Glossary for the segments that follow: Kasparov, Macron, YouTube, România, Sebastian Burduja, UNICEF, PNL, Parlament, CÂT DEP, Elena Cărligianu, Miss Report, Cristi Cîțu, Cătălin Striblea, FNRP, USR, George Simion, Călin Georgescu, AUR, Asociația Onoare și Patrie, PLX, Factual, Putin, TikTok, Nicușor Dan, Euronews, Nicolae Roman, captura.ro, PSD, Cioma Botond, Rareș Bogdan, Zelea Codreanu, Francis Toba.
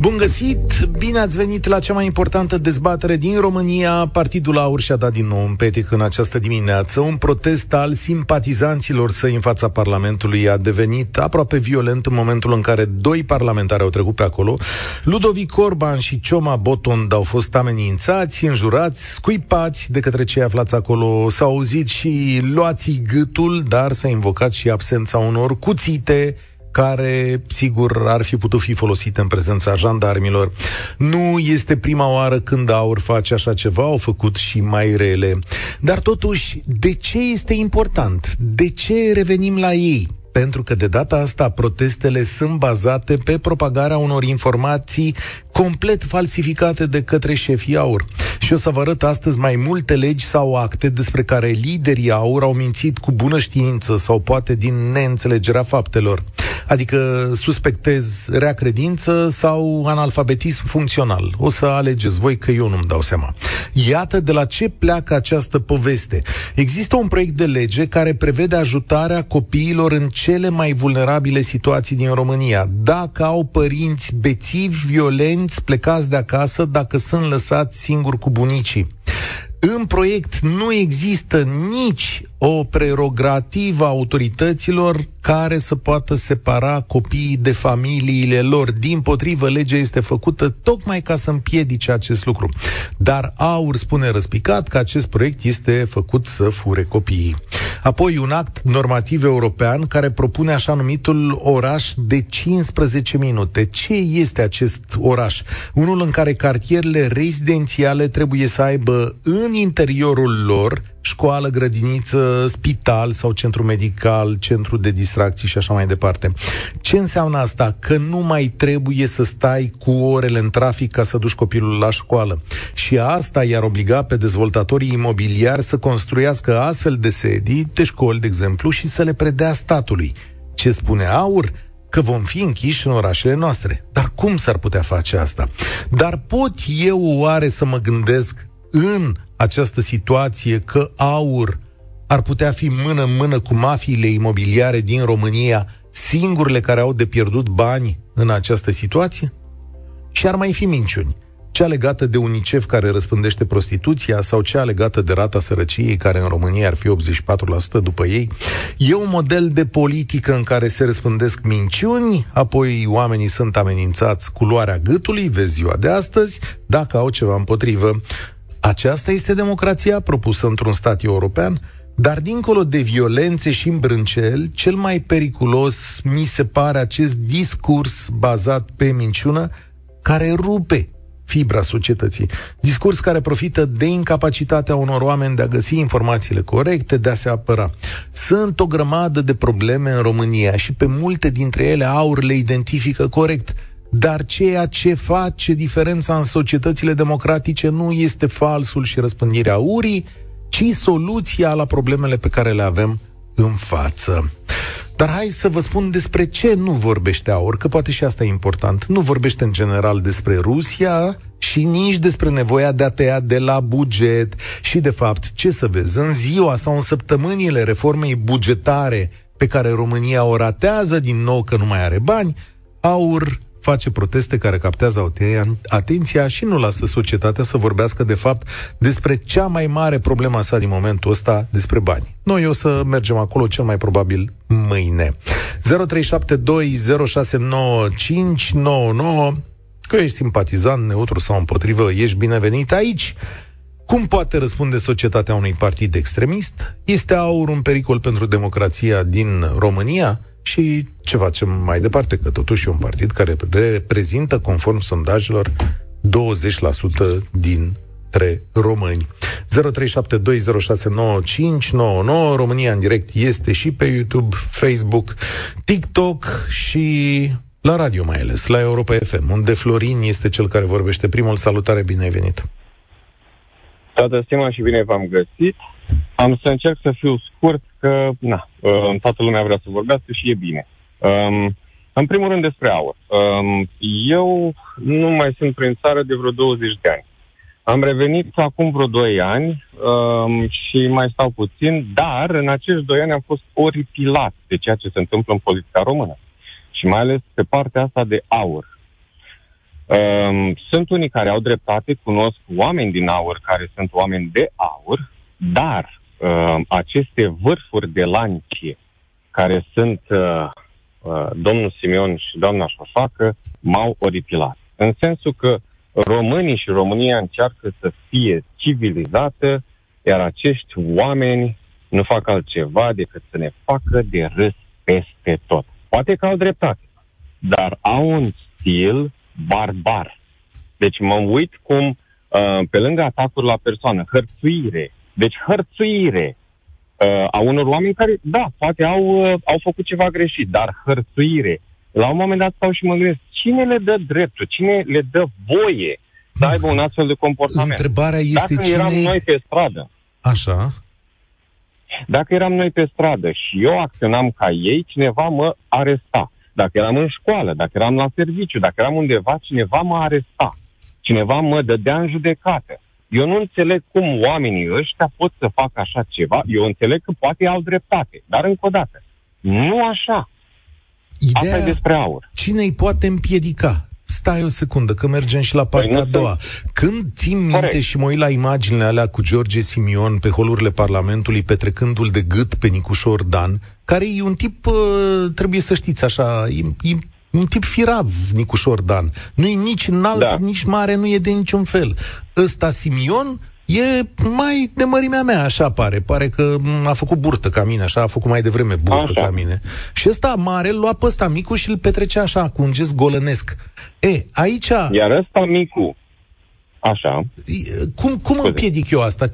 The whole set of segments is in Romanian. Bun găsit! Bine ați venit la cea mai importantă dezbatere din România. Partidul AUR și-a dat din nou un petic în această dimineață. Un protest al simpatizanților săi în fața Parlamentului a devenit aproape violent în momentul în care doi parlamentari au trecut pe acolo. Ludovic Orban și Cioma Botond au fost amenințați, înjurați, scuipați de către cei aflați acolo. S-au auzit și luați gâtul, dar s-a invocat și absența unor cuțite care, sigur, ar fi putut fi folosite în prezența jandarmilor. Nu este prima oară când AUR face așa ceva, au făcut și mai rele. Dar totuși, de ce este important? De ce revenim la ei? Pentru că de data asta protestele sunt bazate pe propagarea unor informații complet falsificate de către șefii AUR. Și o să vă arăt astăzi mai multe legi sau acte despre care liderii AUR au mințit cu bună știință sau poate din neînțelegerea faptelor. Adică suspectez rea credință sau analfabetism funcțional. O să alegeți voi, că eu nu-mi dau seama. Iată de la ce pleacă această poveste. Există un proiect de lege care prevede ajutarea copiilor în cele mai vulnerabile situații din România. Dacă au părinți bețivi, violenți, plecați de acasă, dacă sunt lăsați singuri cu bunicii. În proiect nu există nici o prerogativă a autorităților care să poată separa copiii de familiile lor. Dimpotrivă, legea este făcută tocmai ca să împiedice acest lucru. Dar AUR spune răspicat că acest proiect este făcut să fure copiii. Apoi un act normativ european care propune așa numitul oraș de 15 minute. Ce este acest oraș? Unul în care cartierele rezidențiale trebuie să aibă în interiorul lor școală, grădiniță, spital sau centru medical, centru de distracții și așa mai departe. Ce înseamnă asta? Că nu mai trebuie să stai cu orele în trafic ca să duci copilul la școală. Și asta i-ar obliga pe dezvoltatorii imobiliari să construiască astfel de sedii, de școli, de exemplu, și să le predea statului. Ce spune AUR? Că vom fi închiși în orașele noastre. Dar cum s-ar putea face asta? Dar pot eu oare să mă gândesc în această situație că AUR ar putea fi mână-mână cu mafiile imobiliare din România, singurele care au de pierdut bani în această situație? Și ar mai fi minciuni. Cea legată de UNICEF, care răspândește prostituția, sau cea legată de rata sărăciei, care în România ar fi 84% după ei. E un model de politică în care se răspândesc minciuni, apoi oamenii sunt amenințați cu luarea gâtului, vezi ziua de astăzi, dacă au ceva împotrivă. Aceasta este democrația propusă într-un stat european, dar dincolo de violențe și îmbrânceli, cel mai periculos mi se pare acest discurs bazat pe minciună care rupe fibra societății. Discurs care profită de incapacitatea unor oameni de a găsi informațiile corecte, de a se apăra. Sunt o grămadă de probleme în România și pe multe dintre ele AUR le identifică corect. Dar ceea ce face diferența în societățile democratice nu este falsul și răspândirea urii, ci soluția la problemele pe care le avem în față. Dar hai să vă spun despre ce nu vorbește AUR, că poate și asta e important. Nu vorbește în general despre Rusia și nici despre nevoia de a tăia de la buget. Și de fapt, ce să vezi, în ziua sau în săptămânile reformei bugetare pe care România o ratează din nou că nu mai are bani, AUR face proteste care captează atenția și nu lasă societatea să vorbească de fapt despre cea mai mare problemă sa din momentul ăsta, despre bani. Noi o să mergem acolo cel mai probabil mâine. 0372069599. Că ești simpatizant, neutru sau împotrivă, ești binevenit aici. Cum poate răspunde societatea unui partid extremist? Este AUR un pericol pentru democrația din România? Și ce facem mai departe, că totuși e un partid care reprezintă, conform sondajelor, 20% dintre români. 0372069599. România în direct este și pe YouTube, Facebook, TikTok și la radio, mai ales, la Europa FM, unde Florin este cel care vorbește primul. Salutare, bine ai venit! Toată stima și bine v-am găsit. Am să încerc să fiu scurt, că na, toată lumea vrea să vorbească și e bine. În primul rând despre AUR. Eu nu mai sunt prin țară de vreo 20 de ani. Am revenit acum vreo 2 ani și mai stau puțin, dar în acești 2 ani am fost oripilat de ceea ce se întâmplă în politica română. Și mai ales pe partea asta de AUR. Sunt unii care au dreptate, cunosc oameni din AUR care sunt oameni de AUR, dar aceste vârfuri de lancie care sunt domnul Simion și doamna Șoșacă m-au oripilat. În sensul că românii și România încearcă să fie civilizată, iar acești oameni nu fac altceva decât să ne facă de râs peste tot. Poate că au dreptate, dar au un stil barbar. Deci mă uit cum, pe lângă atacuri la persoană, hărțuire a unor oameni care, da, poate au făcut ceva greșit, dar hărțuire. La un moment dat stau și mă gândesc, cine le dă dreptul, cine le dă voie să aibă un astfel de comportament? Întrebarea este dacă eram noi pe stradă. Așa. Dacă eram noi pe stradă și eu acționam ca ei, cineva mă aresta. Dacă eram în școală, dacă eram la serviciu, dacă eram undeva, cineva mă aresta. Cineva mă dădea în judecată. Eu nu înțeleg cum oamenii ăștia pot să facă așa ceva. Eu înțeleg că poate au dreptate, dar încă o dată, nu așa. Ideea, asta e despre AUR. Cine îi poate împiedica? Stai o secundă, că mergem și la partea a doua. Când țin minte și mă uit la imaginile alea cu George Simion pe holurile Parlamentului, petrecându-l de gât pe Nicușor Dan, care e un tip, trebuie să știți așa, e un tip firav, Nicușor Dan. Nu e nici înalt, nici mare, nu e de niciun fel. Ăsta Simion e mai de mărimea mea, așa pare. Pare că a făcut burtă ca mine, așa, a făcut mai devreme burtă așa ca mine. Și ăsta mare lua pe ăsta micu și îl petrecea așa, cu un gest golănesc. Aici... Iar ăsta micu, așa... Cum împiedic eu asta?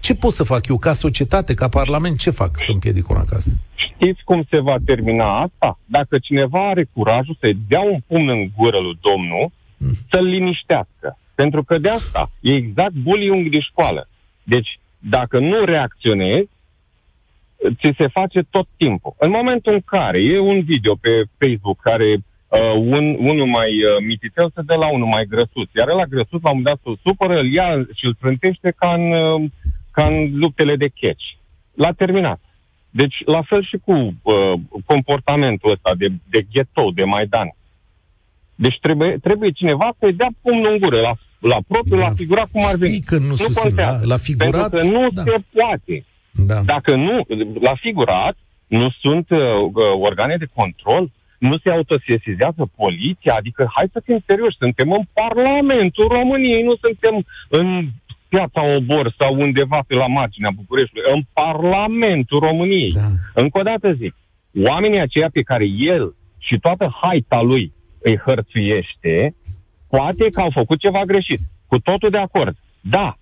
Ce pot să fac eu ca societate, ca parlament? Ce fac să împiedic una ca asta? Știți cum se va termina asta? Dacă cineva are curajul să-i dea un pumn în gură lui domnul, să-l liniștească. Pentru că de asta e exact bullying de școală. Deci, dacă nu reacționezi, ți se face tot timpul. În momentul în care e un video pe Facebook care unul mai mititel se dă la unul mai grăsuț, iar ăla grăsuț la un moment dat să-l supără, îl ia și îl frântește ca în luptele de catch. L-a terminat. Deci, la fel și cu comportamentul ăsta de ghetto, de Maidan. Deci trebuie cineva să-i dea pumnul în gură, la propriu, la figurat, cum ar veni. Că nu contează, la figurat, pentru că nu se poate. Da. Dacă nu, la figurat, nu sunt organe de control, nu se autosesizează poliția, adică hai să fim serioși, suntem în Parlamentul României, nu suntem în Piața Obor sau undeva pe la marginea Bucureștiului, în Parlamentul României. Da. Încă o dată zic, oamenii aceia pe care el și toată haita lui îi hărțuiește, poate că au făcut ceva greșit. Cu totul de acord. Da,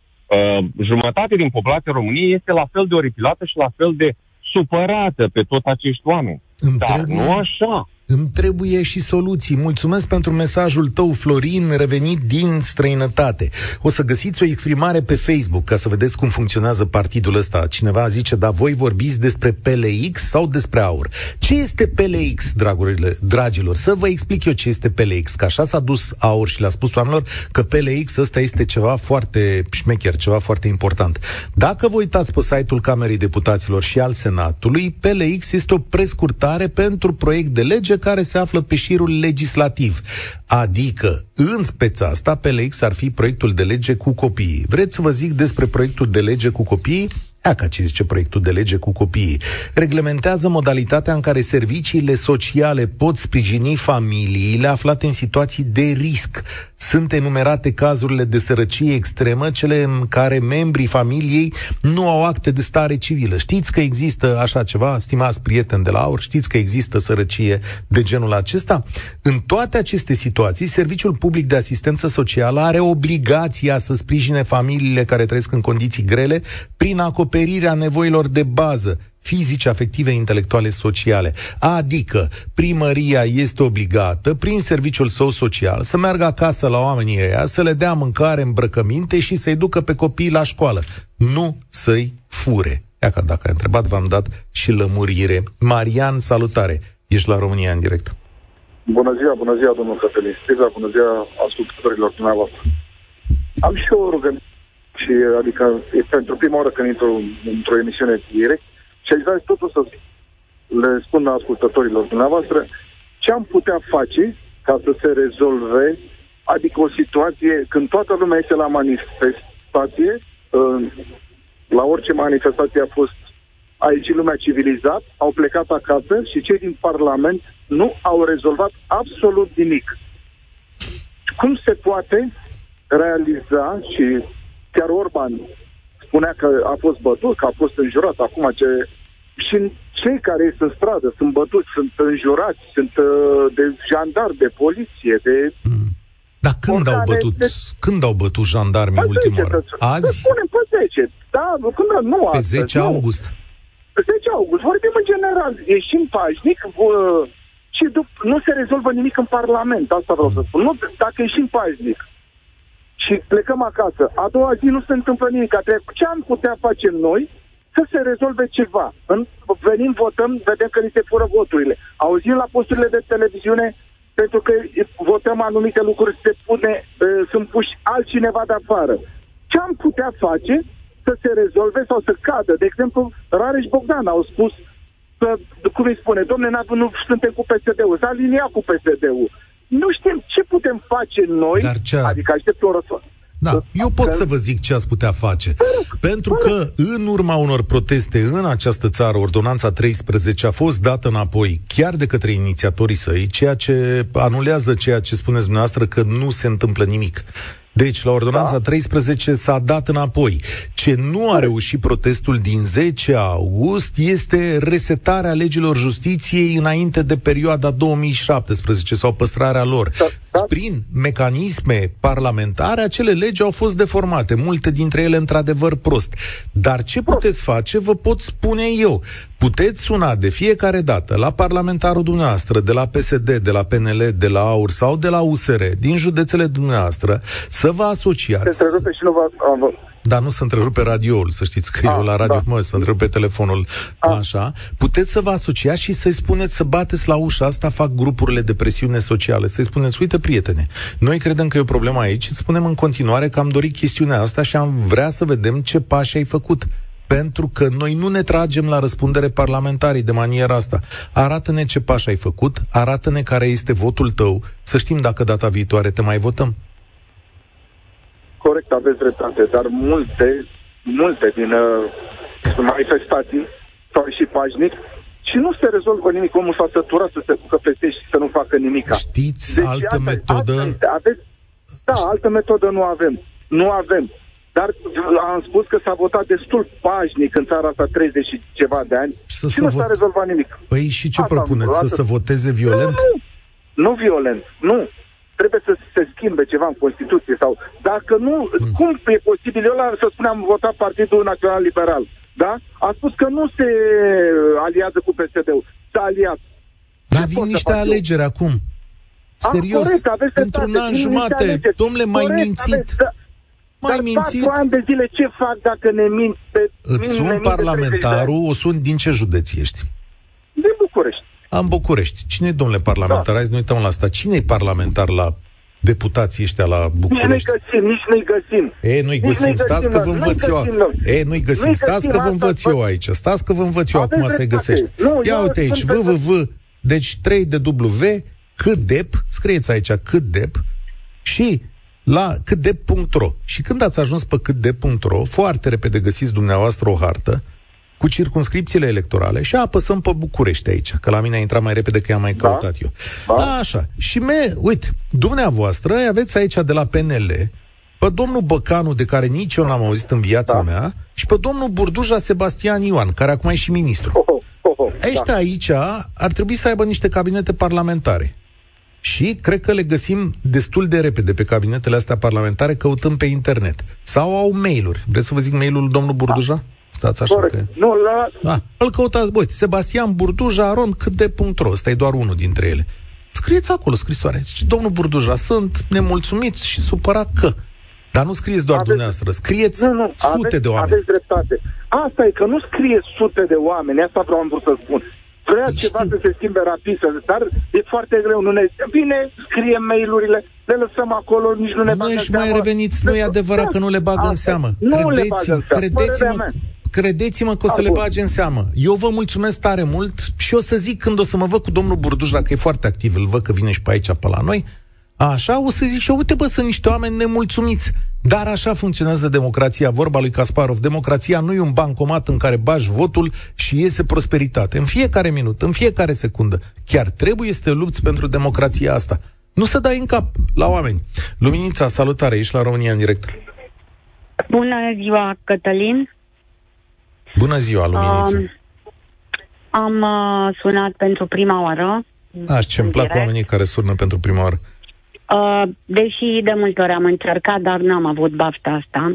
jumătate din populația României este la fel de oripilată și la fel de supărată pe toți acești oameni. Dar nu așa. Îmi trebuie și soluții. Mulțumesc pentru mesajul tău, Florin, revenit din străinătate. O să găsiți o exprimare pe Facebook ca să vedeți cum funcționează partidul ăsta. Cineva zice, da, voi vorbiți despre PLX sau despre AUR? Ce este PLX, dragilor? Să vă explic eu ce este PLX, că așa s-a dus AUR și le-a spus oamenilor că PLX ăsta este ceva foarte șmecher, ceva foarte important. Dacă vă uitați pe site-ul Camerei Deputaților și al Senatului, PLX este o prescurtare pentru proiect de lege care se află pe șirul legislativ. Adică, în speța asta, PLX ar fi proiectul de lege cu copiii. Vreți să vă zic despre proiectul de lege cu copiii? Ce zice proiectul de lege cu copiii? Reglementează modalitatea în care serviciile sociale pot sprijini familiile aflate în situații de risc. Sunt enumerate cazurile de sărăcie extremă, cele în care membrii familiei nu au acte de stare civilă. Știți că există așa ceva, stimați prieteni de la AUR, știți că există sărăcie de genul acesta? În toate aceste situații, Serviciul Public de Asistență Socială are obligația să sprijine familiile care trăiesc în condiții grele prin acoperirea nevoilor de bază, fizice, afective, intelectuale, sociale. Adică primăria este obligată, prin serviciul său social, să meargă acasă la oamenii ăia, să le dea mâncare, îmbrăcăminte și să-i ducă pe copii la școală. Nu să-i fure. Iaca, dacă ai întrebat, v-am dat și lămurire. Marian, salutare! Ești la România în direct. Bună ziua, domnul Cătălin Striblea, bună ziua ascultătorilor dumneavoastră. Am și eu o rugăminte, și, adică e pentru prima oară când intru într-o emisiune direct și aș vrea totul să le spun ascultătorilor dumneavoastră ce am putea face ca să se rezolve, adică o situație când toată lumea este la manifestație, la orice manifestație a fost aici lumea civilizat, au plecat acasă și cei din Parlament nu au rezolvat absolut nimic. Cum se poate realiza și chiar Orban spunea că a fost bătut, că a fost înjurat. Acum ce... și cei care sunt în stradă sunt bătuți, sunt înjurați, sunt de jandarmi, de poliție, de... Dar când au bătut? De... Când au bătut jandarmii ultima oară? Azi? Să spunem pe 10. Da, când, nu pe astăzi, 10 august. Nu. Pe 10 august. Vorbim în general. Ieșim pașnic și nu se rezolvă nimic în Parlament. Asta vreau să spun. Nu, dacă ieșim pașnic și plecăm acasă, a doua zi nu se întâmplă nimic. Ce am putea face noi să se rezolve ceva? Venim, votăm, vedem că ni se fură voturile. Auzim la posturile de televiziune, pentru că votăm anumite lucruri, sunt puși altcineva de afară. Ce am putea face să se rezolve sau să cadă? De exemplu, Rareș Bogdan au spus, că, cum îi spune, domne, nu suntem cu PSD-ul, s-a aliniat cu PSD-ul. Nu știm ce putem face noi, adică aștept un răspuns. Da, eu pot să vă zic ce ați putea face. Pentru că în urma unor proteste în această țară, Ordonanța 13 a fost dată înapoi chiar de către inițiatorii săi, ceea ce anulează ceea ce spuneți dumneavoastră că nu se întâmplă nimic. Deci, la Ordonanța 13 s-a dat înapoi. Ce nu a reușit protestul din 10 august este resetarea legilor justiției înainte de perioada 2017 sau păstrarea lor. Prin mecanisme parlamentare, acele legi au fost deformate, multe dintre ele într-adevăr prost. Dar ce puteți face, vă pot spune eu. Puteți suna de fiecare dată la parlamentarul dumneavoastră, de la PSD, de la PNL, de la AUR sau de la USR, din județele dumneavoastră, să vă asociați. Dar nu se întrerupe radioul, să știți că eu la radio se întrerupe telefonul. Așa. Puteți să vă asociați și să-i spuneți, să bateți la ușa asta, fac grupurile de presiune sociale, să-i spuneți, uite prietene, noi credem că e o problemă aici, spunem în continuare că am dorit chestiunea asta și am vrea să vedem ce pași ai făcut. Pentru că noi nu ne tragem la răspundere parlamentarii de maniera asta. Arată-ne ce pași ai făcut, arată-ne care este votul tău, să știm dacă data viitoare te mai votăm. Corect, aveți dreptate, dar multe din manifestații s-au ieșit pașnic și nu se rezolvă nimic. Omul s-a săturat să se ducă peste și să nu facă nimica. Știți, deci, altă metodă... altă metodă nu avem. Nu avem. Dar am spus că s-a votat destul pașnic în țara asta 30 și ceva de ani și nu s-a rezolvat nimic. Păi și ce propuneți? Să se voteze violent? Nu violent, nu. Trebuie să se schimbe ceva în Constituție sau dacă nu, cum e posibil? Eu să spunem, am votat Partidul Național Liberal, da? A spus că nu se aliază cu PSD-ul, s-a aliat. Dar vin niște alegeri acum. Serios, corect, într-un an jumate, domnule, mai mințit. Mai mințit. 4 ani de zile ce fac dacă ne minți? Îți sun parlamentarul, o sun din ce județ ești? Din București. În București. Cine e, domnule parlamentar? Hai să nu uităm la asta. Cine e parlamentar la deputații ăștia la București? Nici nu-i găsim. Stați că vă învăț eu. Stați că vă învăț eu acum să-i găsești. Ia uite aici, www, deci 3 de W, CÂT DEP, scrieți aici CÂT DEP și la CÂT DEP.ro. Și când ați ajuns pe CÂT DEP.ro, foarte repede găsiți dumneavoastră o hartă cu circumscripțiile electorale și apăsăm pe București aici, că la mine a intrat mai repede că i-am mai căutat eu. Așa. Și uite, dumneavoastră aveți aici de la PNL pe domnul Băcanu, de care nici eu n-am auzit în viața mea, și pe domnul Burduja Sebastian Ioan, care acum e și ministru. Aici ar trebui să aibă niște cabinete parlamentare. Și cred că le găsim destul de repede pe cabinetele astea parlamentare căutând pe internet. Sau au mail-uri. Vreți să vă zic mail-ul domnul Burduja? Stați așa că... Îl căutați, băi, Sebastian Burduja, @catde.ro. Ăsta e doar unul dintre ele. Scrieți acolo scrisoare. Zice, domnul Burduja, sunt nemulțumit și supărat că... Dar nu scrieți doar dumneavoastră, scrieți sute de oameni. Aveți dreptate. Asta e că nu scrieți sute de oameni, asta vreau să spun. Vrea ceva să se schimbe rapid, dar e foarte greu. Nu ne bine, scriem mail-urile, le lăsăm acolo, nici nu ne bagă în seamă. Nu mai reveniți, nu e adevărat că nu le bagă în seamă. Credeți-mă că o să le bage în seamă. Eu vă mulțumesc tare mult și o să zic, când o să mă văd cu domnul Burduș, dacă e foarte activ, îl văd că vine și pe aici, pe la noi, așa, o să zic și eu, uite bă, sunt niște oameni nemulțumiți. Dar așa funcționează democrația, vorba lui Kasparov. Democrația nu e un bancomat în care bagi votul și iese prosperitate. În fiecare minut, în fiecare secundă. Chiar trebuie să te lupți pentru democrația asta. Nu să dai în cap la oameni. Luminița, salutare, ești la România în direct. Bună ziua, Cătălin. Bună ziua, Luminița. Am sunat pentru prima oară. Ce-mi plac oamenii care sună pentru prima oară. Deși de multe ori am încercat, dar n-am avut bafta asta.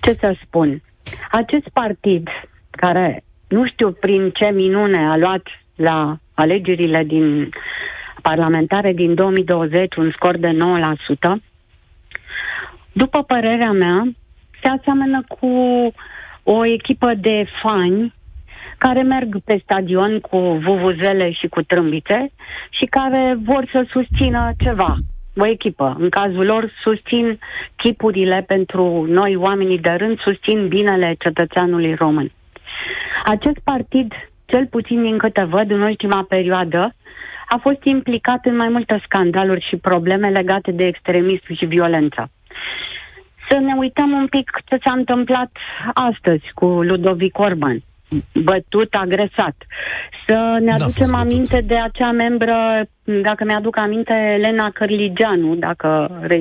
Ce să spun? Acest partid, care nu știu prin ce minune a luat la alegerile din parlamentare din 2020 un scor de 9%, după părerea mea, se aseamănă cu o echipă de fani care merg pe stadion cu vuvuzele și cu trâmbițe și care vor să susțină ceva, o echipă. În cazul lor susțin chipurile pentru noi, oamenii de rând, susțin binele cetățeanului român. Acest partid, cel puțin din câte văd în ultima perioadă, a fost implicat în mai multe scandaluri și probleme legate de extremism și violență. Să ne uităm un pic ce s-a întâmplat astăzi cu Ludovic Orban. Bătut, agresat. Să ne aducem aminte de acea membră, dacă mi-aduc aminte, Elena Cărligianu, dacă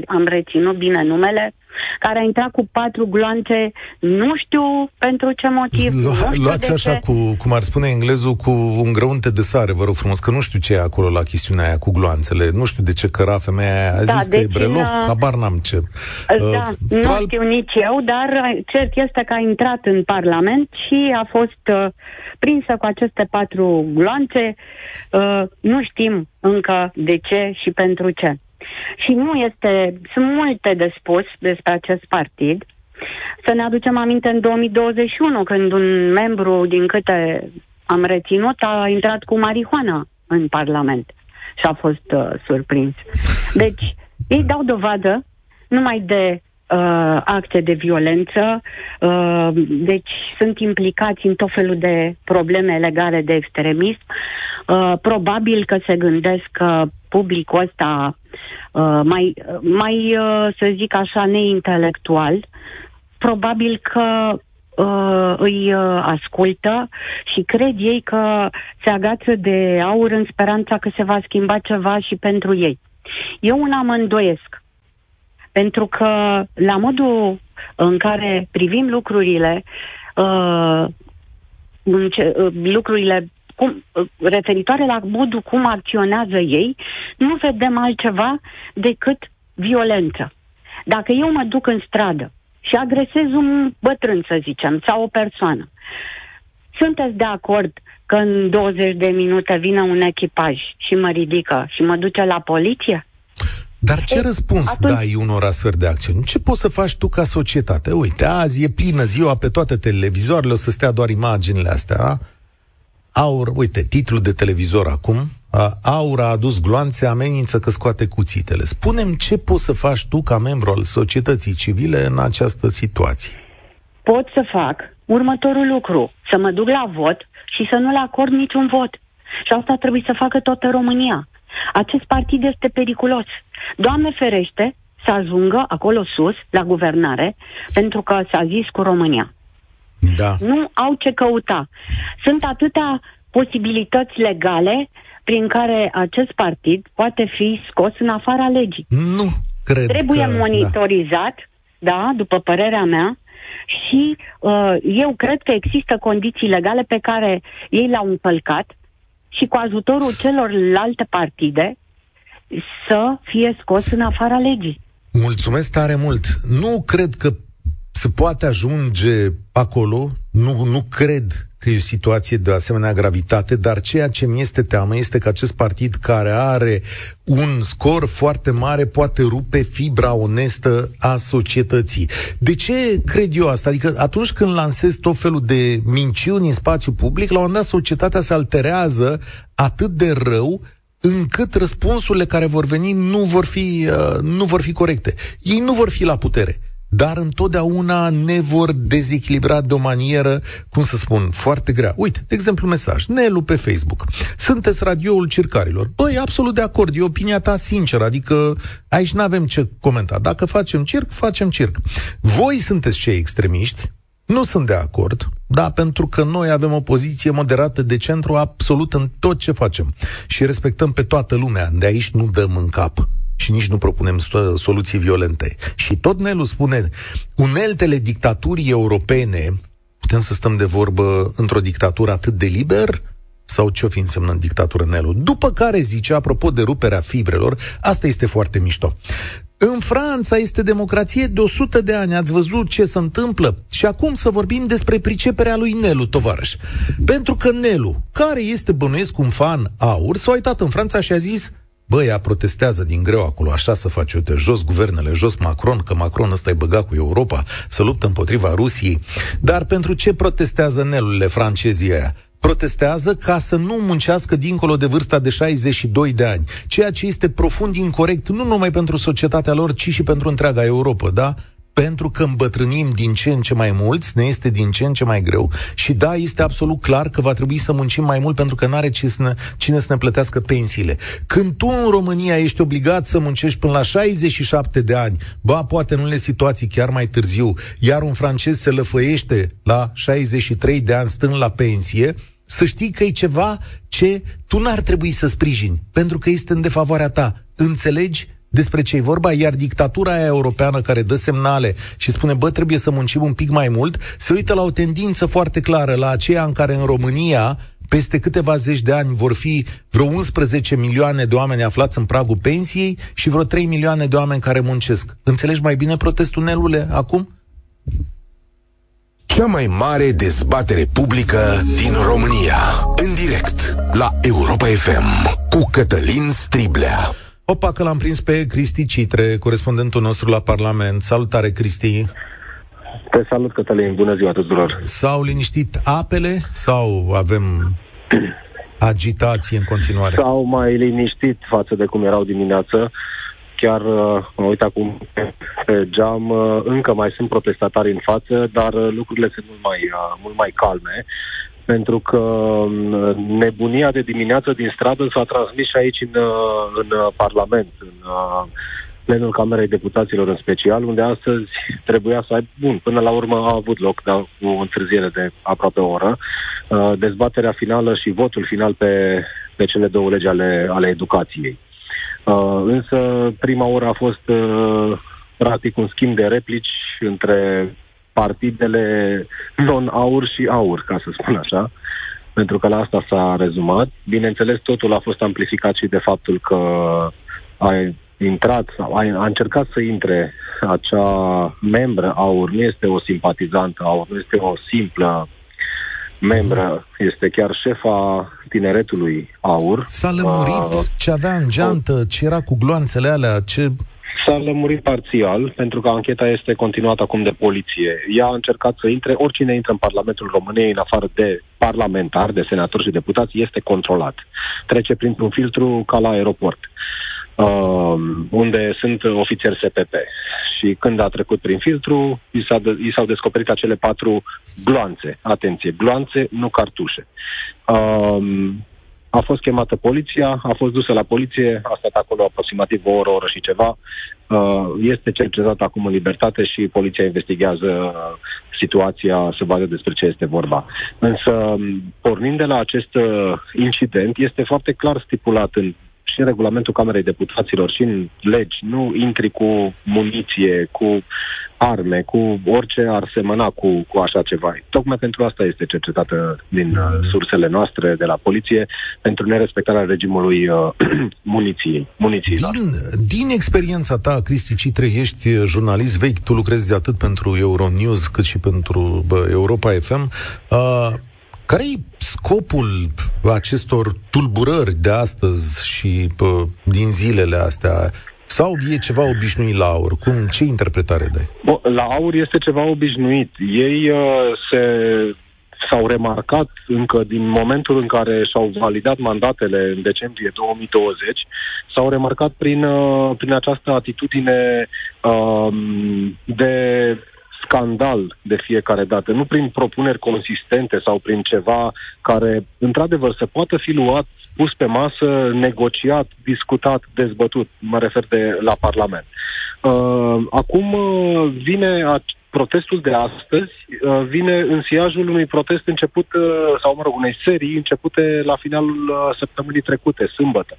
am reținut bine numele, care a intrat cu 4 gloanțe, nu știu pentru ce motiv. Luați așa, cum ar spune englezul, cu un grăunte de sare, vă rog frumos, că nu știu ce e acolo la chestiunea aia cu gloanțele, nu știu de ce căra femeia aia, a zis că e breloc, habar n-am ce. Nu știu nici eu, dar cert este că a intrat în Parlament și a fost prinsă cu aceste 4 gloanțe, nu știm încă de ce și pentru ce. Și sunt multe de spus despre acest partid. Să ne aducem aminte în 2021, când un membru, din câte am reținut, a intrat cu marihuana în Parlament și a fost surprins. Deci, ei dau dovadă numai de acte de violență, deci sunt implicați în tot felul de probleme legate de extremism. Probabil că se gândesc că publicul ăsta mai să zic așa, neintelectual, probabil că îi ascultă și cred ei că se agață de AUR în speranța că se va schimba ceva și pentru ei. Eu una mă îndoiesc, pentru că la modul în care privim lucrurile, lucrurile referitoare la modul cum acționează ei, nu vedem altceva decât violență. Dacă eu mă duc în stradă și agresez un bătrân, să zicem, sau o persoană, sunteți de acord că în 20 de minute vine un echipaj și mă ridică și mă duce la poliție? Dar ce răspuns dai unor astfel de acțiuni? Ce poți să faci tu ca societate? Uite, azi e plină ziua, pe toate televizoarele o să stea doar imaginile astea, da? AUR, uite, titlul de televizor acum, AUR a adus gloanțe, amenință că scoate cuțitele. Spune-mi ce poți să faci tu ca membru al societății civile în această situație. Pot să fac următorul lucru, să mă duc la vot și să nu-l acord niciun vot. Și asta trebuie să facă toată România. Acest partid este periculos. Doamne ferește să ajungă acolo sus, la guvernare, pentru că s-a zis cu România. Da. Nu au ce căuta. Sunt atâtea posibilități legale prin care acest partid poate fi scos în afara legii. Nu cred. Trebuie monitorizat, da, după părerea mea, și eu cred că există condiții legale pe care ei le-au încălcat și cu ajutorul celorlalte partide să fie scos în afara legii. Mulțumesc tare mult. Nu cred că se poate ajunge acolo, nu cred că e o situație de asemenea gravitate, dar ceea ce mi este teamă este că acest partid care are un scor foarte mare poate rupe fibra onestă a societății. De ce cred eu asta? Adică atunci când lansezi tot felul de minciuni în spațiu public, la un moment dat societatea se alterează atât de rău încât răspunsurile care vor veni nu vor fi corecte. Ei nu vor fi la putere, dar întotdeauna ne vor dezechilibra de o manieră, cum să spun, foarte grea. Uite, de exemplu, mesaj. Nelu pe Facebook. Sunteți radioul circarilor. Băi, absolut de acord. E opinia ta sinceră. Adică aici n-avem ce comenta. Dacă facem circ, facem circ. Voi sunteți cei extremiști. Nu sunt de acord, da, pentru că noi avem o poziție moderată de centru absolut în tot ce facem și respectăm pe toată lumea. De aici nu dăm în cap și nici nu propunem soluții violente. Și tot Nelu spune, uneltele dictaturii europene, putem să stăm de vorbă într-o dictatură atât de liber? Sau ce-o fi însemnând dictatură, Nelu? După care zice, apropo de ruperea fibrelor, asta este foarte mișto. În Franța este democrație de 100 de ani, ați văzut ce se întâmplă? Și acum să vorbim despre priceperea lui Nelu, tovarăș. Pentru că Nelu, care este bănuiesc un fan AUR, s-a uitat în Franța și a zis, bă, ea protestează din greu acolo, așa să face, uite, jos guvernele, jos Macron, că Macron ăsta-i băgat cu Europa, să luptă împotriva Rusiei. Dar pentru ce protestează Nelule francezii aia? Protestează ca să nu muncească dincolo de vârsta de 62 de ani, ceea ce este profund incorect nu numai pentru societatea lor, ci și pentru întreaga Europa, da? Pentru că îmbătrânim din ce în ce mai mulți, ne este din ce în ce mai greu și da, este absolut clar că va trebui să muncim mai mult pentru că n-are cine să ne plătească pensiile. Când tu în România ești obligat să muncești până la 67 de ani, ba, poate în unele situații chiar mai târziu, iar un francez se lăfăiește la 63 de ani stând la pensie, să știi că e ceva ce tu n-ar trebui să sprijini, pentru că este în defavoarea ta. Înțelegi despre ce e vorba? Iar dictatura aia europeană care dă semnale și spune, bă, trebuie să muncim un pic mai mult, se uită la o tendință foarte clară, la aceea în care în România, peste câteva zeci de ani, vor fi vreo 11 milioane de oameni aflați în pragul pensiei și vreo 3 milioane de oameni care muncesc. Înțelegi mai bine protestul, Nelule, acum? Cea mai mare dezbatere publică din România, în direct la Europa FM cu Cătălin Striblea. Opa, că l-am prins pe Cristi Cîțu, corespondentul nostru la Parlament. Salutare, Cristi! Te salut, Cătălin! Bună ziua tuturor! S-au liniștit apele sau avem agitație în continuare? S-au mai liniștit față de cum erau dimineață. Chiar mă uit acum pe geam, încă mai sunt protestatari în față, dar lucrurile sunt mult mai calme, pentru că nebunia de dimineață din stradă s-a transmis și aici în Parlament, în plenul Camerei Deputaților în special, unde astăzi trebuia să aibă, până la urmă a avut loc, dar cu o întârziere de aproape o oră, dezbaterea finală și votul final pe cele două legi ale educației. Însă prima oră a fost practic un schimb de replici între partidele non-AUR și AUR, ca să spun așa, pentru că la asta s-a rezumat. Bineînțeles, totul a fost amplificat și de faptul că a încercat să intre acea membră AUR, nu este o simpatizantă AUR, nu este o simplă membră, este chiar șefa tineretului AUR. S-a lămurit ce avea în geantă, ce era cu gloanțele alea, ce... S-a lămurit parțial, pentru că ancheta este continuată acum de poliție. Ea a încercat să intre, oricine intră în Parlamentul României, în afară de parlamentari, de senatori și deputați, este controlat. Trece printr-un filtru ca la aeroport, unde sunt ofițeri SPP. Și când a trecut prin filtru, i s-au descoperit acele 4 gloanțe. Atenție, gloanțe, nu cartușe. A fost chemată poliția, a fost dusă la poliție, a stat acolo aproximativ o oră, oră și ceva. Este cercetat acum în libertate și poliția investigează situația să vadă despre ce este vorba. Însă, pornind de la acest incident, este foarte clar stipulat și în regulamentul Camerei Deputaților și în legi, nu intri cu muniție, cu arme, cu orice ar semăna cu așa ceva. Tocmai pentru asta este cercetată din sursele noastre de la poliție, pentru nerespectarea regimului munițiilor. Din experiența ta, Cristi Cîțu, ești jurnalist vechi, tu lucrezi atât pentru Euronews cât și pentru Europa FM. Care-i scopul acestor tulburări de astăzi și din zilele astea? Sau e ceva obișnuit la AUR? Cum, ce interpretare dai? La AUR este ceva obișnuit. Ei s-au remarcat încă din momentul în care și-au validat mandatele în decembrie 2020, s-au remarcat prin această atitudine de scandal de fiecare dată, nu prin propuneri consistente sau prin ceva care, într-adevăr, se poate fi luat, pus pe masă, negociat, discutat, dezbătut. Mă refer la Parlament. Acum vine protestul de astăzi, vine în siajul unui protest început, sau mă rog, unei serii începute la finalul săptămânii trecute, sâmbătă,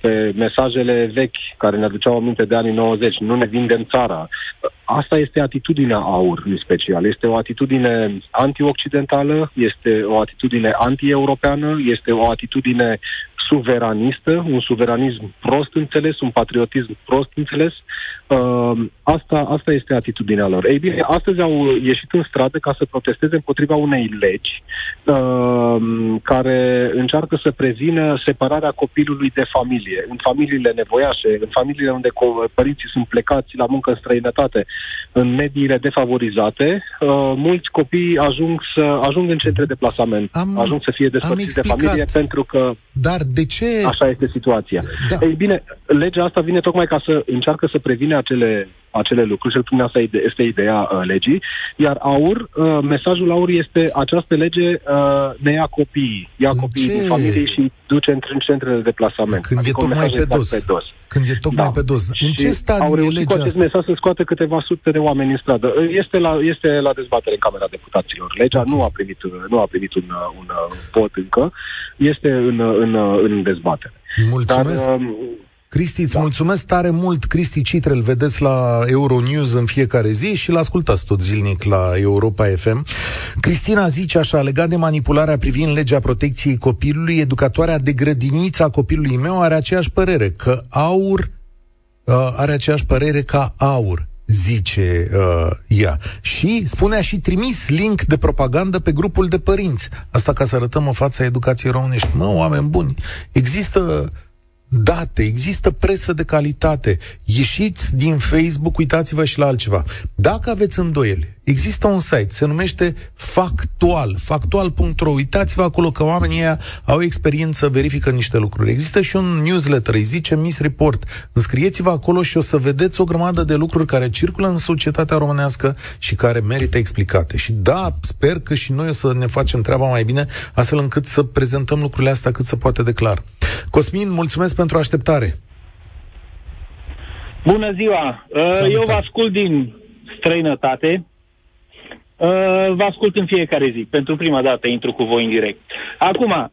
pe mesajele vechi care ne aduceau aminte de anii 90, nu ne vindem țara. Asta este atitudinea AUR în special. Este o atitudine antioccidentală, este o atitudine anti-europeană, este o atitudine suveranistă, un suveranism prost înțeles, un patriotism prost înțeles. Asta este atitudinea lor. Ei bine, astăzi au ieșit în stradă ca să protesteze împotriva unei legi care încearcă să prevină separarea copilului de familie. În familiile nevoiașe, în familiile unde părinții sunt plecați la muncă în străinătate, în mediile defavorizate, mulți copii ajung în centre de plasament, ajung să fie despărțiți de familie pentru că... Dar de ce... Așa este situația. Da. Ei bine, legea asta vine tocmai ca să încearcă să previne acele lucruri, și prin asta este ideea legii, iar AUR, mesajul AUR este: această lege ne ia copiii, din familie și duce în centrele de plasament. Când adică e tocmai pe dos. Când e tocmai pe dos. În ce stadiu e legea asta? Au reușit cu acest mesaj să scoată câteva sute de oameni în stradă. Este la dezbatere în Camera Deputaților. Legea nu a primit un vot încă. Este în dezbatere. Mulțumesc! Dar, Cristi, îți mulțumesc tare mult. Cristi Cîțu, îl vedeți la Euronews în fiecare zi și l-ascultați tot zilnic la Europa FM. Cristina zice așa: legat de manipularea privind legea protecției copilului, educatoarea de grădinița copilului meu are aceeași părere că AUR, are aceeași părere ca AUR, zice ea. Și spunea și trimis link de propagandă pe grupul de părinți. Asta ca să arătăm o față educației românești. Mă, oameni buni, există date, există presă de calitate. Ieșiți din Facebook, uitați-vă și la altceva. Dacă aveți îndoieli, există un site, se numește Factual, factual.ro. Uitați-vă acolo că oamenii ăia au experiență, verifică niște lucruri. Există și un newsletter, îi zice Miss Report. Înscrieți-vă acolo și o să vedeți o grămadă de lucruri care circulă în societatea românească și care merită explicate. Și da, sper că și noi o să ne facem treaba mai bine, astfel încât să prezentăm lucrurile astea cât se poate de clar. Cosmin, mulțumesc pentru așteptare. Bună ziua! Eu vă ascult din străinătate. Vă ascult în fiecare zi. Pentru prima dată intru cu voi în direct. Acum,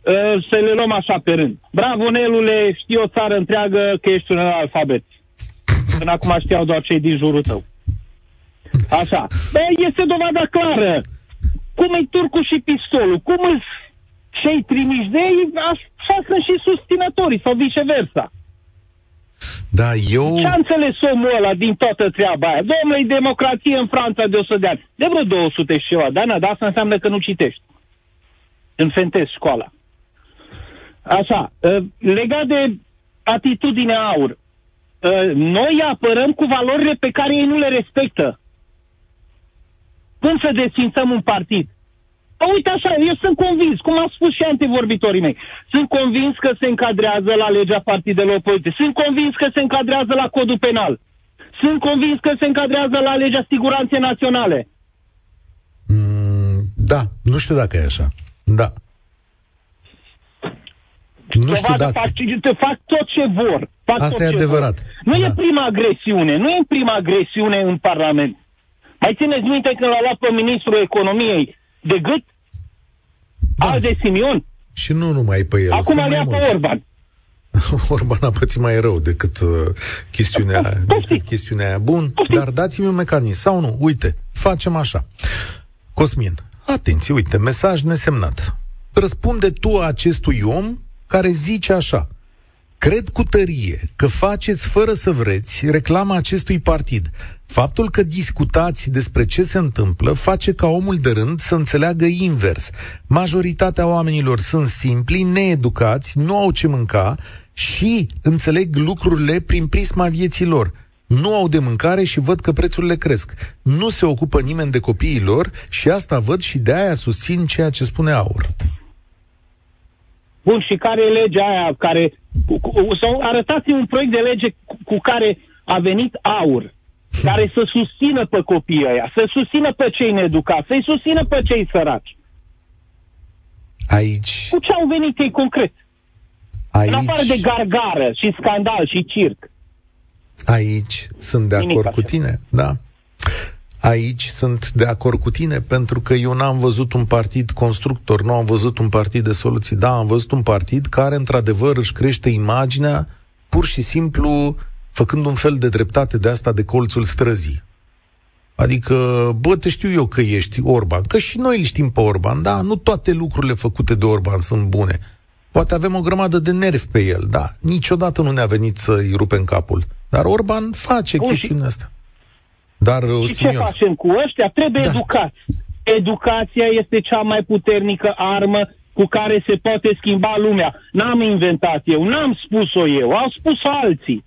să le luăm așa pe rând. Bravo, Nelule, știu o țară întreagă că ești un analfabet. Până acum știau doar cei din jurul tău. Așa. Este dovada clară. Cum e turcul și pistolul? Cum îți cei trimiși de ei, așa sunt și susținătorii, sau viceversa. Da, ce-a înțeles omul ăla din toată treaba aia? Domnule, democrație în Franța de 100 de ani. De vreo 200 și ceva, da, dar asta înseamnă că nu citești. Înfentezi școala. Așa, legat de atitudinea AUR, noi apărăm cu valorile pe care ei nu le respectă. Cum să desfințăm un partid? Uite așa, eu sunt convins, cum au spus și antevorbitorii mei, sunt convins că se încadrează la legea partidelor politice, sunt convins că se încadrează la codul penal, sunt convins că se încadrează la legea siguranței naționale. Da, nu știu dacă e așa. Da. Nu știu dacă... Fac tot ce vor. Asta e adevărat. Nu e prima agresiune, în Parlament. Mai țineți minte când l-a luat pe ministrul economiei de gât? Da. Al de Simion? Și nu numai pe el. Acum le ia pe Orban. Orban a pățit mai rău decât chestiunea aia. Bun, dar dați-mi un mecanism. Sau nu, uite, facem așa. Cosmin, atenție, uite, mesaj nesemnat. Răspunde tu acestui om care zice așa: Cred cu tărie că faceți, fără să vreți, reclama acestui partid. Faptul că discutați despre ce se întâmplă face ca omul de rând să înțeleagă invers. Majoritatea oamenilor sunt simpli, needucați, nu au ce mânca și înțeleg lucrurile prin prisma vieții lor. Nu au de mâncare și văd că prețurile cresc. Nu se ocupă nimeni de copiii lor și asta văd și de aia susțin ceea ce spune AUR. Bun, și care e legea aia care... Sau arătați-mi un proiect de lege cu care a venit AUR, care să susțină pe copiii ăia, să susțină pe cei needucați, să-i susțină pe cei săraci. Aici... Cu ce au venit ei concret? Aici... În afară de gargară și scandal și circ. Aici sunt de acord cu tine, da. Aici sunt de acord cu tine, pentru că eu n-am văzut un partid constructor, nu am văzut un partid de soluții. Da, am văzut un partid care, într-adevăr, își crește imaginea pur și simplu făcând un fel de dreptate de asta de colțul străzii. Adică, bă, te știu eu că ești Orban, că și noi îl știm pe Orban, da? Nu toate lucrurile făcute de Orban sunt bune. Poate avem o grămadă de nervi pe el, da? Niciodată nu ne-a venit să-i rupem capul. Dar Orban face chestiunea asta. Dar, și ce facem cu ăștia? Trebuie educați. Educația este cea mai puternică armă cu care se poate schimba lumea. N-am inventat eu, n-am spus-o eu, au spus-o alții.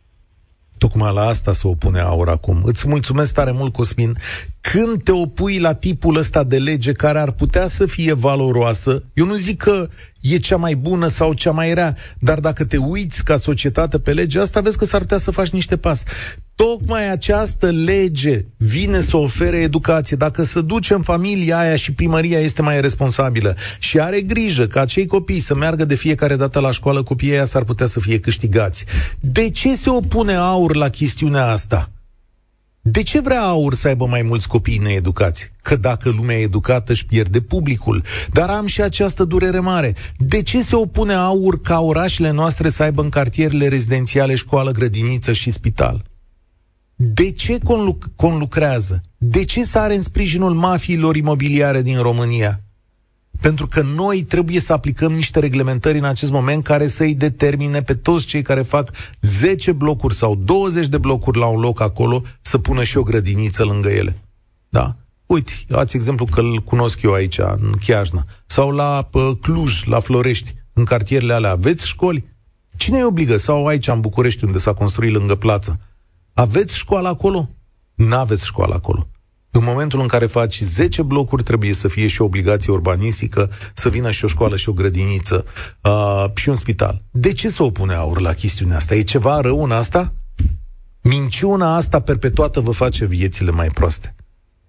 Tocmai la asta se opune AUR acum. Îți mulțumesc tare mult, Cosmin. Când te opui la tipul ăsta de lege care ar putea să fie valoroasă, eu nu zic că e cea mai bună sau cea mai rea, dar dacă te uiți ca societate pe legea asta, vezi că s-ar putea să faci niște pași. Tocmai această lege vine să ofere educație. Dacă se duce în familia aia și primăria este mai responsabilă și are grijă ca acei copii să meargă de fiecare dată la școală, copiii aia s-ar putea să fie câștigați. De ce se opune AUR la chestiunea asta? De ce vrea AUR să aibă mai mulți copii needucați? Că dacă lumea e educată își pierde publicul. Dar am și această durere mare. De ce se opune AUR ca orașele noastre să aibă în cartierele rezidențiale școală, grădiniță și spital? De ce conlucrează? De ce sare în sprijinul mafiilor imobiliare din România? Pentru că noi trebuie să aplicăm niște reglementări în acest moment care să-i determine pe toți cei care fac 10 blocuri sau 20 de blocuri la un loc acolo să pună și o grădiniță lângă ele. Da? Uite, luați exemplu că îl cunosc eu aici, în Chiajna, sau la Cluj, la Florești, în cartierele alea. Aveți școli? Cine îi obligă? Sau aici, în București, unde s-a construit lângă plață. Aveți școală acolo? N-aveți școală acolo. În momentul în care faci 10 blocuri, trebuie să fie și o obligație urbanistică, să vină și o școală și o grădiniță și un spital. De ce se opune AUR la chestiunea asta? E ceva rău în asta? Minciuna asta perpetuată vă face viețile mai proaste.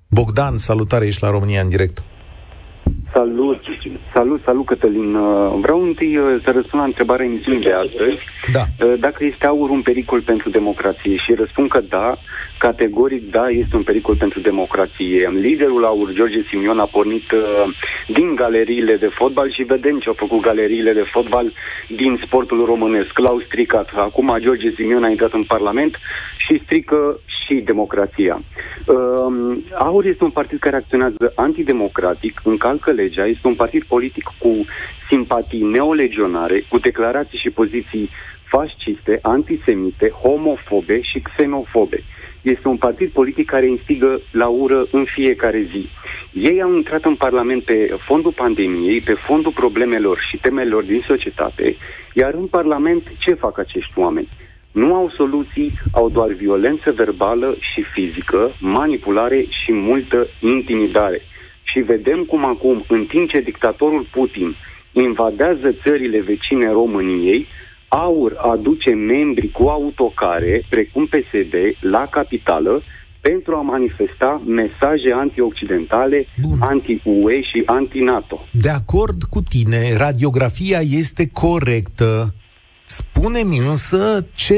Bogdan, salutare, ești la România în direct. Salut, Cătălin. Vreau întâi să răspund la întrebarea emisiunii de astăzi. Da. Dacă este AUR un pericol pentru democrație? Și răspund că da, categoric da, este un pericol pentru democrație. Liderul AUR, George Simion, a pornit din galeriile de fotbal și vedem ce au făcut galeriile de fotbal din sportul românesc. L-au stricat. Acum George Simion a intrat în Parlament și strică și democrația. AUR este un partid care acționează antidemocratic, încalcă legea, este un partid politic cu simpatii neolegionare, cu declarații și poziții fasciste, antisemite, homofobe și xenofobe. Este un partid politic care instigă la ură în fiecare zi. Ei au intrat în Parlament pe fondul pandemiei, pe fondul problemelor și temelor din societate, iar în Parlament ce fac acești oameni? Nu au soluții, au doar violență verbală și fizică, manipulare și multă intimidare. Și vedem cum acum, în timp ce dictatorul Putin invadează țările vecine României, AUR aduce membri cu autocare, precum PSD, la capitală, pentru a manifesta mesaje antioccidentale, anti-UE și anti-NATO. De acord cu tine, radiografia este corectă. Spune-mi însă ce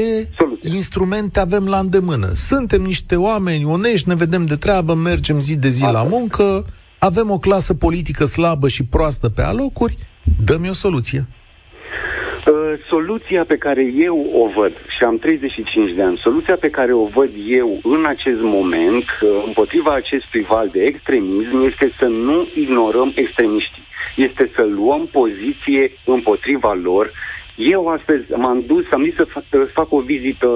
instrumente avem la îndemână. Suntem niște oameni onești, ne vedem de treabă, mergem zi de zi la muncă, avem o clasă politică slabă și proastă pe alocuri, dă-mi o soluție. Soluția pe care eu o văd, și am 35 de ani, soluția pe care o văd eu în acest moment, împotriva acestui val de extremism, este să nu ignorăm extremiștii. Este să luăm poziție împotriva lor, Eu astăzi m-am dus, am zis să fac o vizită,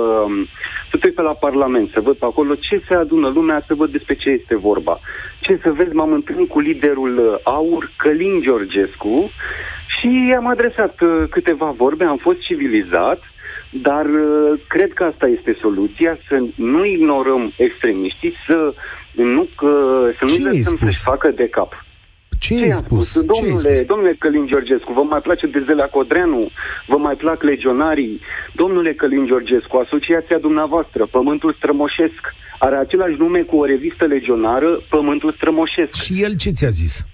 să trec pe la Parlament, să văd pe acolo ce se adună lumea, să văd despre ce este vorba. Ce să vezi, m-am întâlnit cu liderul AUR, Călin Georgescu, și am adresat câteva vorbe, am fost civilizat, dar cred că asta este soluția, să nu ignorăm extremiștii, să nu îi lăsăm să-și facă de cap. Ce ai spus? Domnule Călin Georgescu, vă mai place de Zelea Codreanu? Vă mai plac legionarii? Domnule Călin Georgescu, asociația dumneavoastră, Pământul Strămoșesc, are același nume cu o revistă legionară, Pământul Strămoșesc. Și el ce ți-a zis?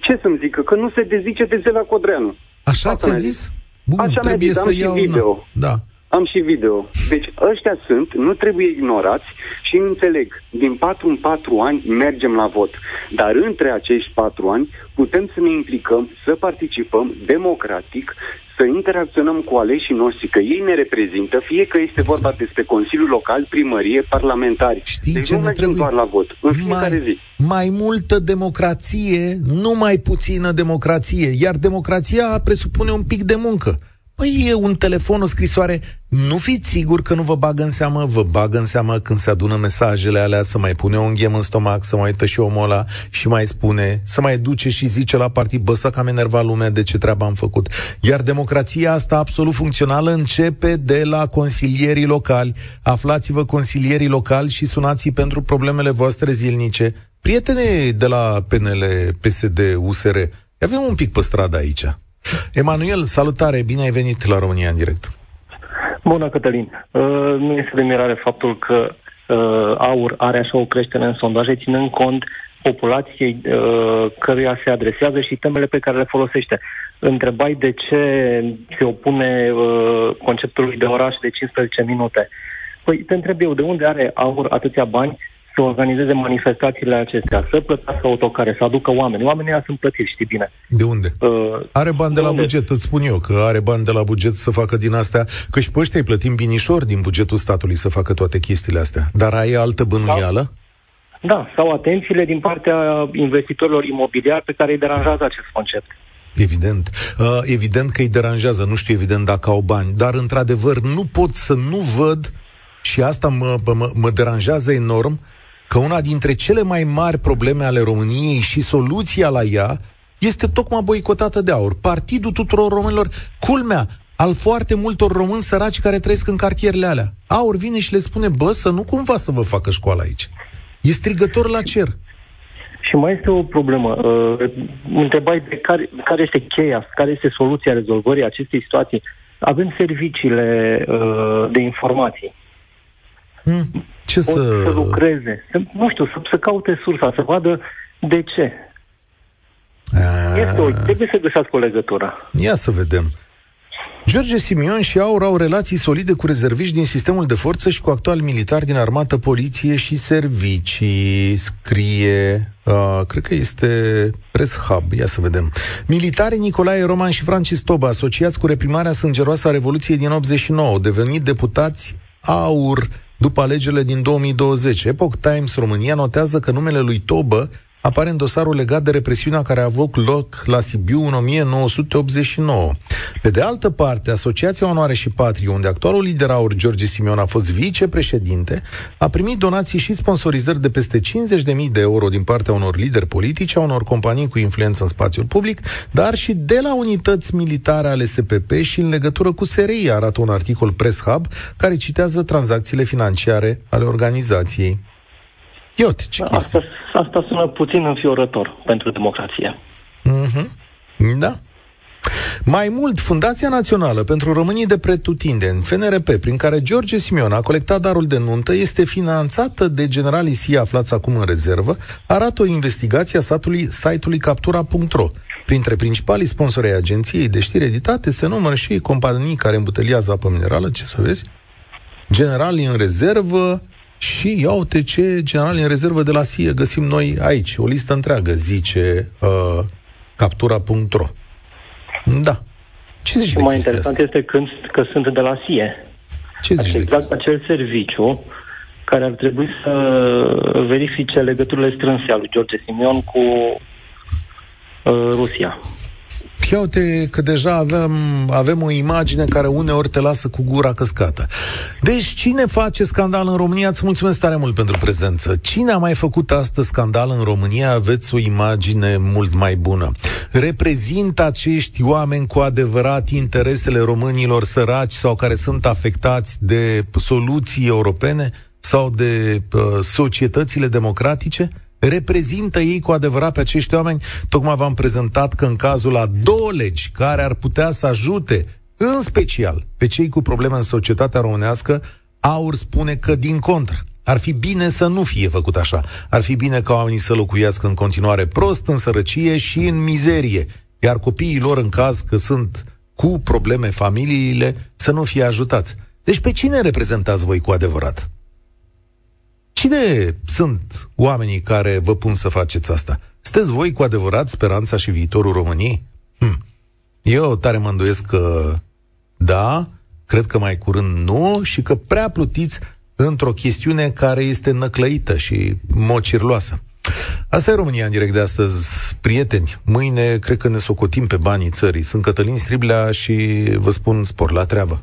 Ce să-mi zică? Că nu se dezice de Zelea Codreanu. Așa ți-a zis? Bun, așa trebuie să iau video. Da. Am și video. Deci ăștia sunt, nu trebuie ignorați și înțeleg, din 4 în 4 ani mergem la vot. Dar între acești 4 ani putem să ne implicăm, să participăm democratic, să interacționăm cu aleșii noștri, că ei ne reprezintă, fie că este vorba despre Consiliul Local, Primărie, Parlamentari. Știi deci ce nu mergem doar la vot, în fiecare zi. Mai multă democrație, nu mai puțină democrație, iar democrația presupune un pic de muncă. Păi e un telefon, o scrisoare, nu fiți siguri că nu vă bagă în seamă, vă bagă în seamă când se adună mesajele alea, să mai pune un ghem în stomac, să mai uită și omul ăla și mai spune, să mai duce și zice la partii, bă, să cam enerva lumea de ce treabă am făcut. Iar democrația asta absolut funcțională începe de la consilierii locali. Aflați-vă consilierii locali și sunați-i pentru problemele voastre zilnice. Prietene de la PNL, PSD, USR, avem un pic pe stradă aici. Emanuel, salutare, bine ai venit la România în direct. Bună, Cătălin. Nu este de mirare faptul că AUR are așa o creștere în sondaje, ținând cont populației căruia se adresează și temele pe care le folosește. Întrebai de ce se opune conceptului de oraș de 15 minute. Păi te întreb eu, de unde are AUR atâția bani să organizeze manifestațiile acestea, să plătească autocare, să aducă oameni. Oamenii ăia sunt plătiți, știi bine. De unde? Are bani de la buget, îți spun eu, că are bani de la buget să facă din astea, că și pe ăștia îi plătim binișor din bugetul statului să facă toate chestiile astea. Dar ai altă bănuială? Da, sau atențiile din partea investitorilor imobiliari pe care îi deranjează acest concept. Evident. Evident că îi deranjează, nu știu evident dacă au bani, dar într-adevăr nu pot să nu văd, și asta mă deranjează enorm, că una dintre cele mai mari probleme ale României și soluția la ea este tocmai boicotată de AUR. Partidul tuturor românilor, culmea, al foarte multor români săraci care trăiesc în cartierele alea. AUR vine și le spune, bă, să nu cumva să vă facă școală aici. E strigător la cer. Și mai este o problemă. Întrebai de care este cheia, care este soluția rezolvării acestei situații. Avem serviciile de informații. Ce să lucreze, să caute sursa, să vadă de ce. Trebuie să găsească o legătură. Ia să vedem. George Simion și AUR au relații solide cu rezerviști din sistemul de forță și cu actuali militari din armată, poliție și servicii, scrie... cred că este Press Hub, ia să vedem. Militarii Nicolae Roman și Francis Toba, asociați cu reprimarea sângeroasă a Revoluției din 89, au devenit deputați AUR după alegerile din 2020. Epoch Times România notează că numele lui Tobă apare în dosarul legat de represiunea care a avut loc la Sibiu în 1989. Pe de altă parte, Asociația Onoare și Patrie, unde actualul lider AUR, George Simion, a fost vicepreședinte, a primit donații și sponsorizări de peste 50.000 de euro din partea unor lideri politici, a unor companii cu influență în spațiul public, dar și de la unități militare ale SPP și în legătură cu SRI, arată un articol Press Hub care citează tranzacțiile financiare ale organizației. Asta sună puțin înfiorător pentru democrație. Mm-hmm. Da. Mai mult, Fundația Națională pentru Românii de Pretutindeni, FNRP, prin care George Simion a colectat darul de nuntă, este finanțată de generalii SIE aflați acum în rezervă, arată o investigație a site-ului captura.ro. Printre principalii sponsori ai agenției de știri editate se numără și companii care îmbuteliază apă minerală, ce să vezi, generalii în rezervă. Și iau ce generali în rezervă de la SIE găsim noi aici. O listă întreagă, zice captura.ro. Da. Ce zici? Și mai interesant asta este că sunt de la SIE. Ce zici? Exact acel serviciu care ar trebui să verifice legăturile strânse ale lui George Simion cu Rusia. Ia uite că deja avem o imagine care uneori te lasă cu gura căscată. Deci cine face scandal în România? Îți mulțumesc tare mult pentru prezență. Cine a mai făcut astăzi scandal în România? Aveți o imagine mult mai bună. Reprezintă acești oameni cu adevărat interesele românilor săraci sau care sunt afectați de soluții europene sau de societățile democratice? Reprezintă ei cu adevărat pe acești oameni? Tocmai v-am prezentat că în cazul a două legi care ar putea să ajute în special pe cei cu probleme în societatea românească, AUR spune că din contră ar fi bine să nu fie făcut așa. Ar fi bine ca oamenii să locuiască în continuare prost, în sărăcie și în mizerie, iar copiii lor, în caz că sunt cu probleme familiile, să nu fie ajutați. Deci pe cine reprezentați voi cu adevărat? Cine sunt oamenii care vă pun să faceți asta? Sunteți voi cu adevărat speranța și viitorul României? Eu tare mă îndoiesc că da, cred că mai curând nu și că prea plutiți într-o chestiune care este năclăită și mocirloasă. Asta e România în direct de astăzi, prieteni. Mâine cred că ne socotim pe banii țării. Sunt Cătălin Striblea și vă spun spor la treabă.